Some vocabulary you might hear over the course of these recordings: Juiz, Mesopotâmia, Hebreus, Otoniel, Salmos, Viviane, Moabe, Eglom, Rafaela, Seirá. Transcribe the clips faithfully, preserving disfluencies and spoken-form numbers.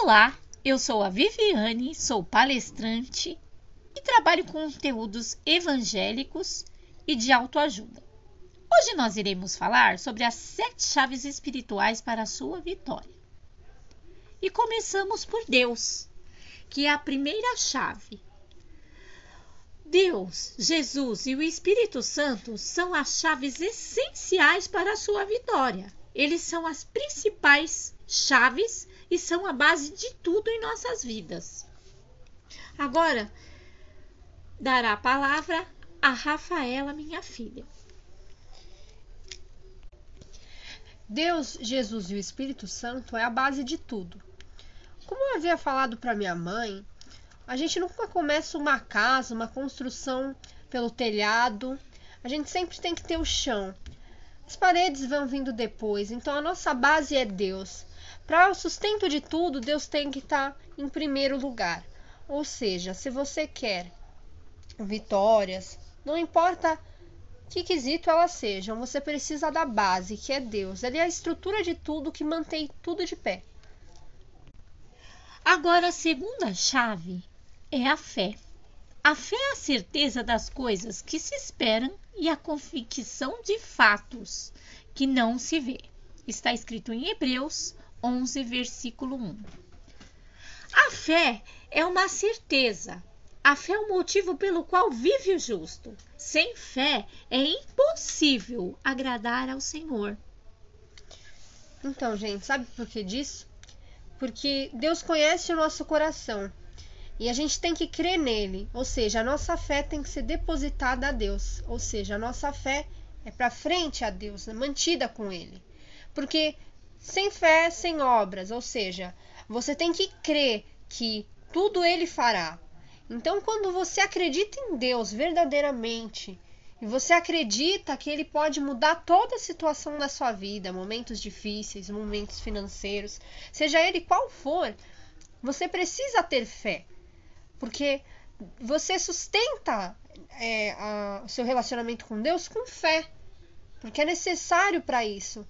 Olá, eu sou a Viviane, sou palestrante e trabalho com conteúdos evangélicos e de autoajuda. Hoje nós iremos falar sobre as sete chaves espirituais para a sua vitória. E começamos por Deus, que é a primeira chave. Deus, Jesus e o Espírito Santo são as chaves essenciais para a sua vitória. Eles são as principais chaves e são a base de tudo em nossas vidas. Agora, dará a palavra a Rafaela, minha filha. Deus, Jesus e o Espírito Santo é a base de tudo. Como eu havia falado para minha mãe, a gente nunca começa uma casa, uma construção pelo telhado. A gente sempre tem que ter o chão. As paredes vão vindo depois, então a nossa base é Deus. Para o sustento de tudo, Deus tem que estar em primeiro lugar. Ou seja, se você quer vitórias, não importa que quesito elas sejam, você precisa da base, que é Deus. Ele é a estrutura de tudo que mantém tudo de pé. Agora, a segunda chave é a fé. A fé é a certeza das coisas que se esperam e a convicção de fatos que não se vê. Está escrito em Hebreus onze, versículo um. A fé é uma certeza. A fé é o motivo pelo qual vive o justo. Sem fé é impossível agradar ao Senhor. Então, gente, sabe por que disso? Porque Deus conhece o nosso coração. E a gente tem que crer nele, ou seja, a nossa fé tem que ser depositada a Deus, ou seja, a nossa fé é para frente a Deus, é mantida com ele. Porque sem fé, sem obras, ou seja, você tem que crer que tudo ele fará. Então, quando você acredita em Deus verdadeiramente, e você acredita que ele pode mudar toda a situação da sua vida, momentos difíceis, momentos financeiros, seja ele qual for, você precisa ter fé. Porque você sustenta é, a, o seu relacionamento com Deus com fé, porque é necessário para isso,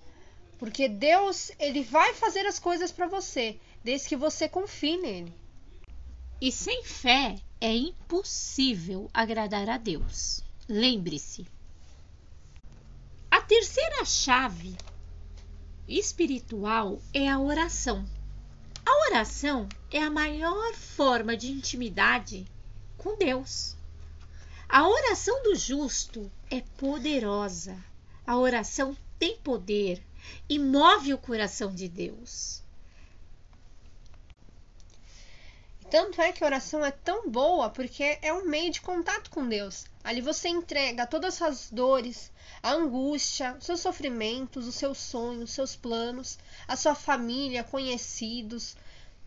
porque Deus ele vai fazer as coisas para você, desde que você confie nele. E sem fé é impossível agradar a Deus, lembre-se. A terceira chave espiritual é a oração. A oração é a maior forma de intimidade com Deus. A oração do justo é poderosa. A oração tem poder e move o coração de Deus. Tanto é que a oração é tão boa porque é um meio de contato com Deus. Ali você entrega todas as suas dores, a angústia, os seus sofrimentos, os seus sonhos, os seus planos, a sua família, conhecidos.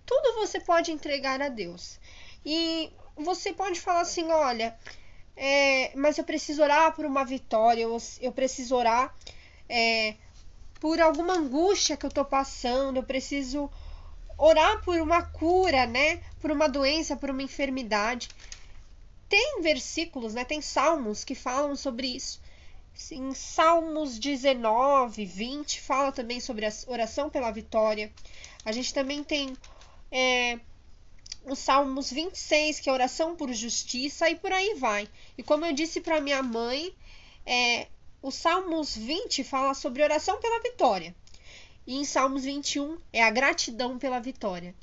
Tudo você pode entregar a Deus. E você pode falar assim, olha, é, mas eu preciso orar por uma vitória, eu, eu preciso orar é, por alguma angústia que eu estou passando, eu preciso orar por uma cura, né? Por uma doença, por uma enfermidade. Tem versículos, né? Tem salmos que falam sobre isso. Em Salmos dezenove, vinte, fala também sobre a oração pela vitória. A gente também tem é, o Salmos vinte e seis, que é a oração por justiça, e por aí vai. E como eu disse para minha mãe, é, o Salmos vinte fala sobre oração pela vitória. E em Salmos vinte e um é a gratidão pela vitória.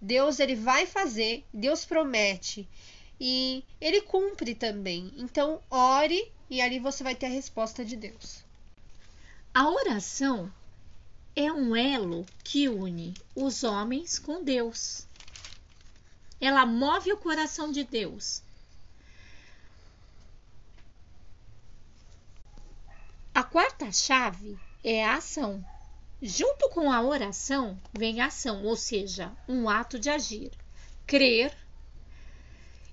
Deus ele vai fazer, Deus promete e ele cumpre também. Então ore e ali você vai ter a resposta de Deus. A oração é um elo que une os homens com Deus. Ela move o coração de Deus. A quarta chave é a ação. Junto com a oração vem a ação, ou seja, um ato de agir, crer,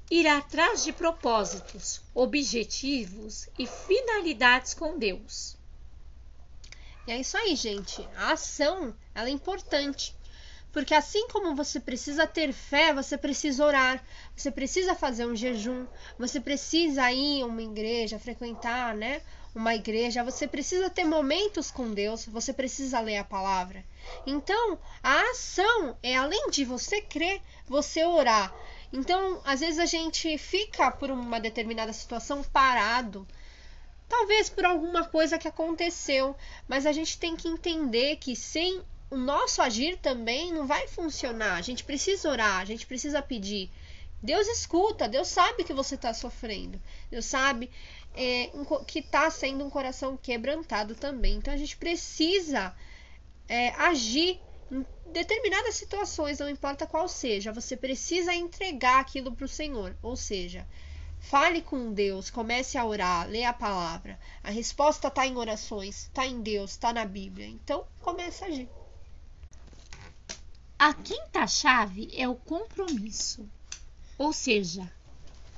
ir atrás de propósitos, objetivos e finalidades com Deus. E é isso aí, gente. A ação, ela é importante, porque assim como você precisa ter fé, você precisa orar, você precisa fazer um jejum, você precisa ir a uma igreja, frequentar, né, uma igreja, você precisa ter momentos com Deus, você precisa ler a palavra. Então, a ação é, além de você crer, você orar. Então, às vezes a gente fica por uma determinada situação parado, talvez por alguma coisa que aconteceu, mas a gente tem que entender que sem o nosso agir também não vai funcionar. A gente precisa orar, a gente precisa pedir. Deus escuta, Deus sabe que você está sofrendo, Deus sabe é, que está sendo um coração quebrantado também. Então, a gente precisa é, agir em determinadas situações, não importa qual seja. Você precisa entregar aquilo para o Senhor, ou seja... Fale com Deus, comece a orar, lê a palavra. A resposta está em orações, está em Deus, está na Bíblia. Então, comece a agir. A quinta chave é o compromisso. Ou seja,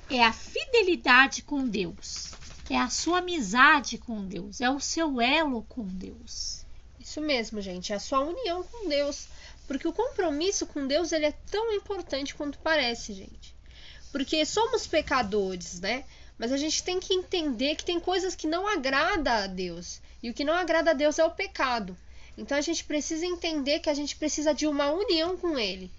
é a fidelidade com Deus. É a sua amizade com Deus, é o seu elo com Deus. Isso mesmo, gente, é a sua união com Deus. Porque o compromisso com Deus, ele é tão importante quanto parece, gente. Porque somos pecadores, né? Mas a gente tem que entender que tem coisas que não agradam a Deus. E o que não agrada a Deus é o pecado. Então, a gente precisa entender que a gente precisa de uma união com Ele.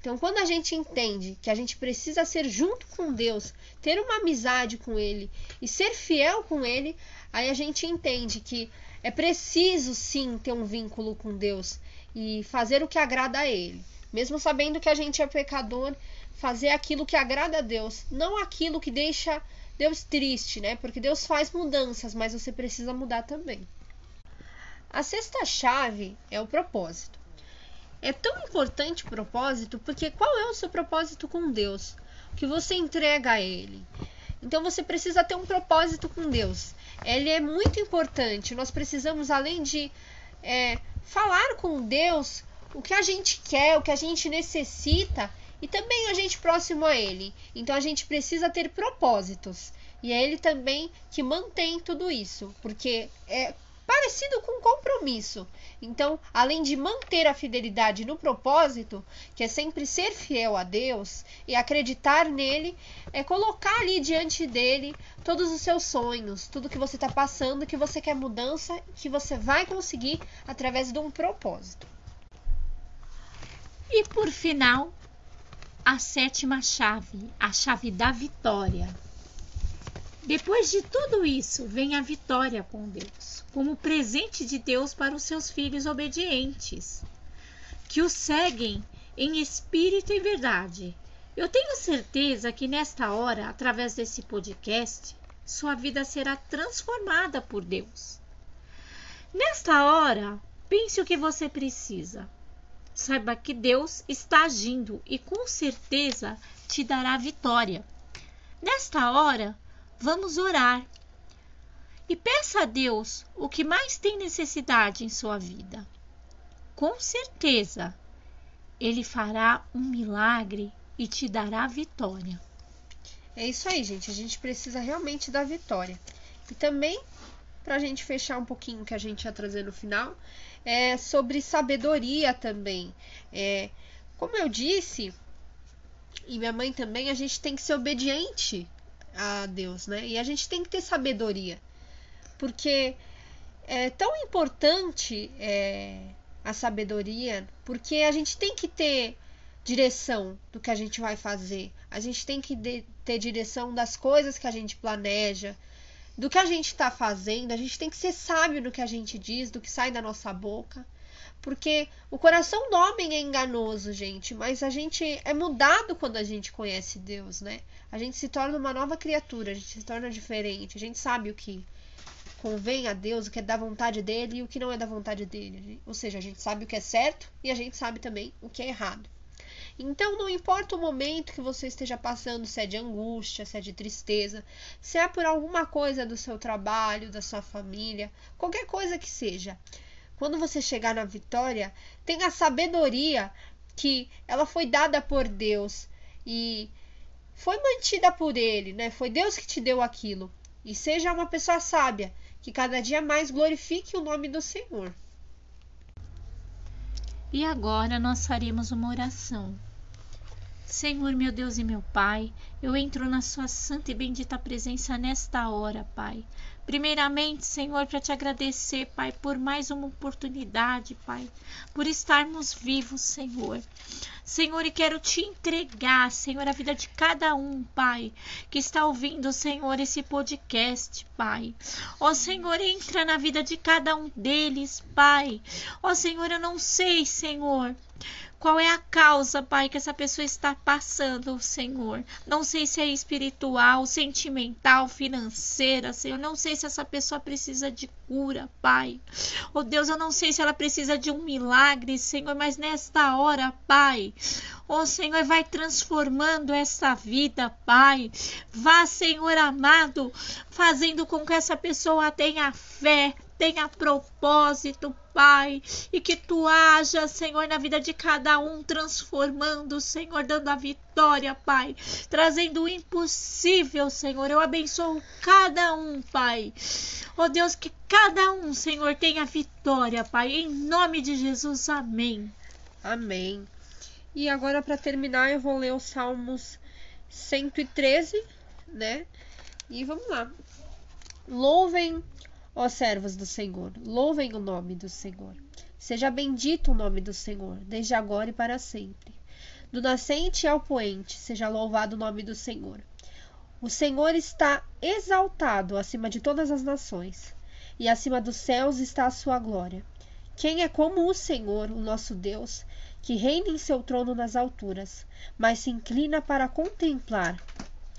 Então, quando a gente entende que a gente precisa ser junto com Deus, ter uma amizade com Ele e ser fiel com Ele, aí a gente entende que é preciso, sim, ter um vínculo com Deus e fazer o que agrada a Ele. Mesmo sabendo que a gente é pecador, fazer aquilo que agrada a Deus, não aquilo que deixa Deus triste, né? Porque Deus faz mudanças, mas você precisa mudar também. A sexta chave é o propósito. É tão importante o propósito, porque qual é o seu propósito com Deus? O que você entrega a Ele? Então, você precisa ter um propósito com Deus. Ele é muito importante. Nós precisamos, além de é, falar com Deus, o que a gente quer, o que a gente necessita, e também a gente próximo a Ele. Então, a gente precisa ter propósitos. E é Ele também que mantém tudo isso. Porque é parecido com compromisso. Então, além de manter a fidelidade no propósito, que é sempre ser fiel a Deus e acreditar nele, é colocar ali diante dele todos os seus sonhos, tudo que você está passando, que você quer mudança, que você vai conseguir através de um propósito. E por final... a sétima chave, a chave da vitória. Depois de tudo isso, vem a vitória com Deus, como presente de Deus para os seus filhos obedientes, que o seguem em espírito e verdade. Eu tenho certeza que nesta hora, através desse podcast, sua vida será transformada por Deus. Nesta hora, pense o que você precisa. Saiba que Deus está agindo e com certeza te dará vitória. Nesta hora, vamos orar e peça a Deus o que mais tem necessidade em sua vida. Com certeza, Ele fará um milagre e te dará vitória. É isso aí, gente. A gente precisa realmente da vitória. E também... para a gente fechar um pouquinho o que a gente ia trazer no final, é sobre sabedoria também. É, como eu disse, e minha mãe também, a gente tem que ser obediente a Deus, né? E a gente tem que ter sabedoria, porque é tão importante é, a sabedoria, porque a gente tem que ter direção do que a gente vai fazer, a gente tem que de, ter direção das coisas que a gente planeja, do que a gente está fazendo. A gente tem que ser sábio no que a gente diz, do que sai da nossa boca, porque o coração do homem é enganoso, gente, mas a gente é mudado quando a gente conhece Deus, né? A gente se torna uma nova criatura, a gente se torna diferente, a gente sabe o que convém a Deus, o que é da vontade dele e o que não é da vontade dele, ou seja, a gente sabe o que é certo e a gente sabe também o que é errado. Então, não importa o momento que você esteja passando, se é de angústia, se é de tristeza, se é por alguma coisa do seu trabalho, da sua família, qualquer coisa que seja. Quando você chegar na vitória, tenha a sabedoria que ela foi dada por Deus e foi mantida por Ele, né? Foi Deus que te deu aquilo. E seja uma pessoa sábia, que cada dia mais glorifique o nome do Senhor. E agora nós faremos uma oração. Senhor, meu Deus e meu Pai, eu entro na sua santa e bendita presença nesta hora, Pai. Primeiramente, Senhor, para te agradecer, Pai, por mais uma oportunidade, Pai, por estarmos vivos, Senhor. Senhor, e quero te entregar, Senhor, a vida de cada um, Pai, que está ouvindo, Senhor, esse podcast, Pai. Ó, Senhor, entra na vida de cada um deles, Pai. Ó, Senhor, eu não sei, Senhor, qual é a causa, Pai, que essa pessoa está passando, Senhor. Não sei se é espiritual, sentimental, financeira, Senhor. Não sei se essa pessoa precisa de cura, Pai. Oh, Deus, eu não sei se ela precisa de um milagre, Senhor, mas nesta hora, Pai, oh, Senhor, vai transformando essa vida, Pai. Vá, Senhor amado, fazendo com que essa pessoa tenha fé, tenha propósito, Pai, e que tu haja, Senhor, na vida de cada um, transformando, Senhor, dando a vitória, Pai, trazendo o impossível, Senhor. Eu abençoo cada um, Pai. Ó Deus, que cada um, Senhor, tenha vitória, Pai, em nome de Jesus, amém. Amém. E agora, para terminar, eu vou ler os Salmos cento e treze, né? E vamos lá. Louvem, ó servos do Senhor, louvem o nome do Senhor. Seja bendito o nome do Senhor, desde agora e para sempre. Do nascente ao poente, seja louvado o nome do Senhor. O Senhor está exaltado acima de todas as nações, e acima dos céus está a sua glória. Quem é como o Senhor, o nosso Deus, que reina em seu trono nas alturas, mas se inclina para contemplar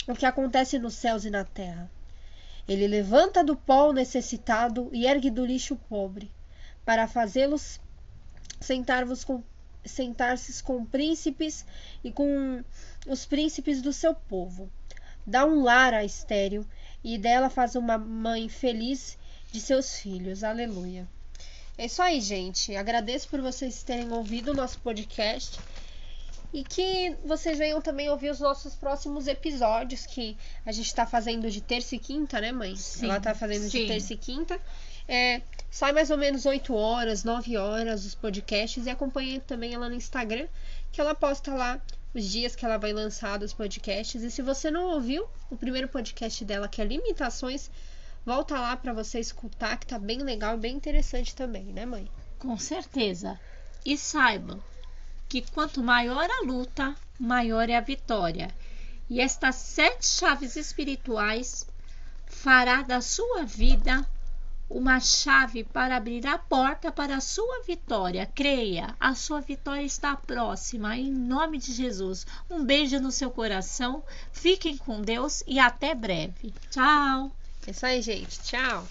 o que acontece nos céus e na terra? Ele levanta do pó o necessitado e ergue do lixo o pobre, para fazê-los sentar-vos com, sentar-se com príncipes e com os príncipes do seu povo. Dá um lar à estéril e dela faz uma mãe feliz de seus filhos. Aleluia. É isso aí, gente. Agradeço por vocês terem ouvido o nosso podcast. E que vocês venham também ouvir os nossos próximos episódios, que a gente tá fazendo de terça e quinta, né, mãe? Sim, ela tá fazendo sim. de terça e quinta. É, sai mais ou menos oito horas, nove horas os podcasts. E acompanhe também ela no Instagram, que ela posta lá os dias que ela vai lançar os podcasts. E se você não ouviu o primeiro podcast dela, que é Limitações, volta lá pra você escutar, que tá bem legal e bem interessante também, né, mãe? Com certeza. E saibam que quanto maior a luta, maior é a vitória. E estas sete chaves espirituais fará da sua vida uma chave para abrir a porta para a sua vitória. Creia, a sua vitória está próxima, em nome de Jesus. Um beijo no seu coração, fiquem com Deus e até breve. Tchau! É isso aí, gente. Tchau!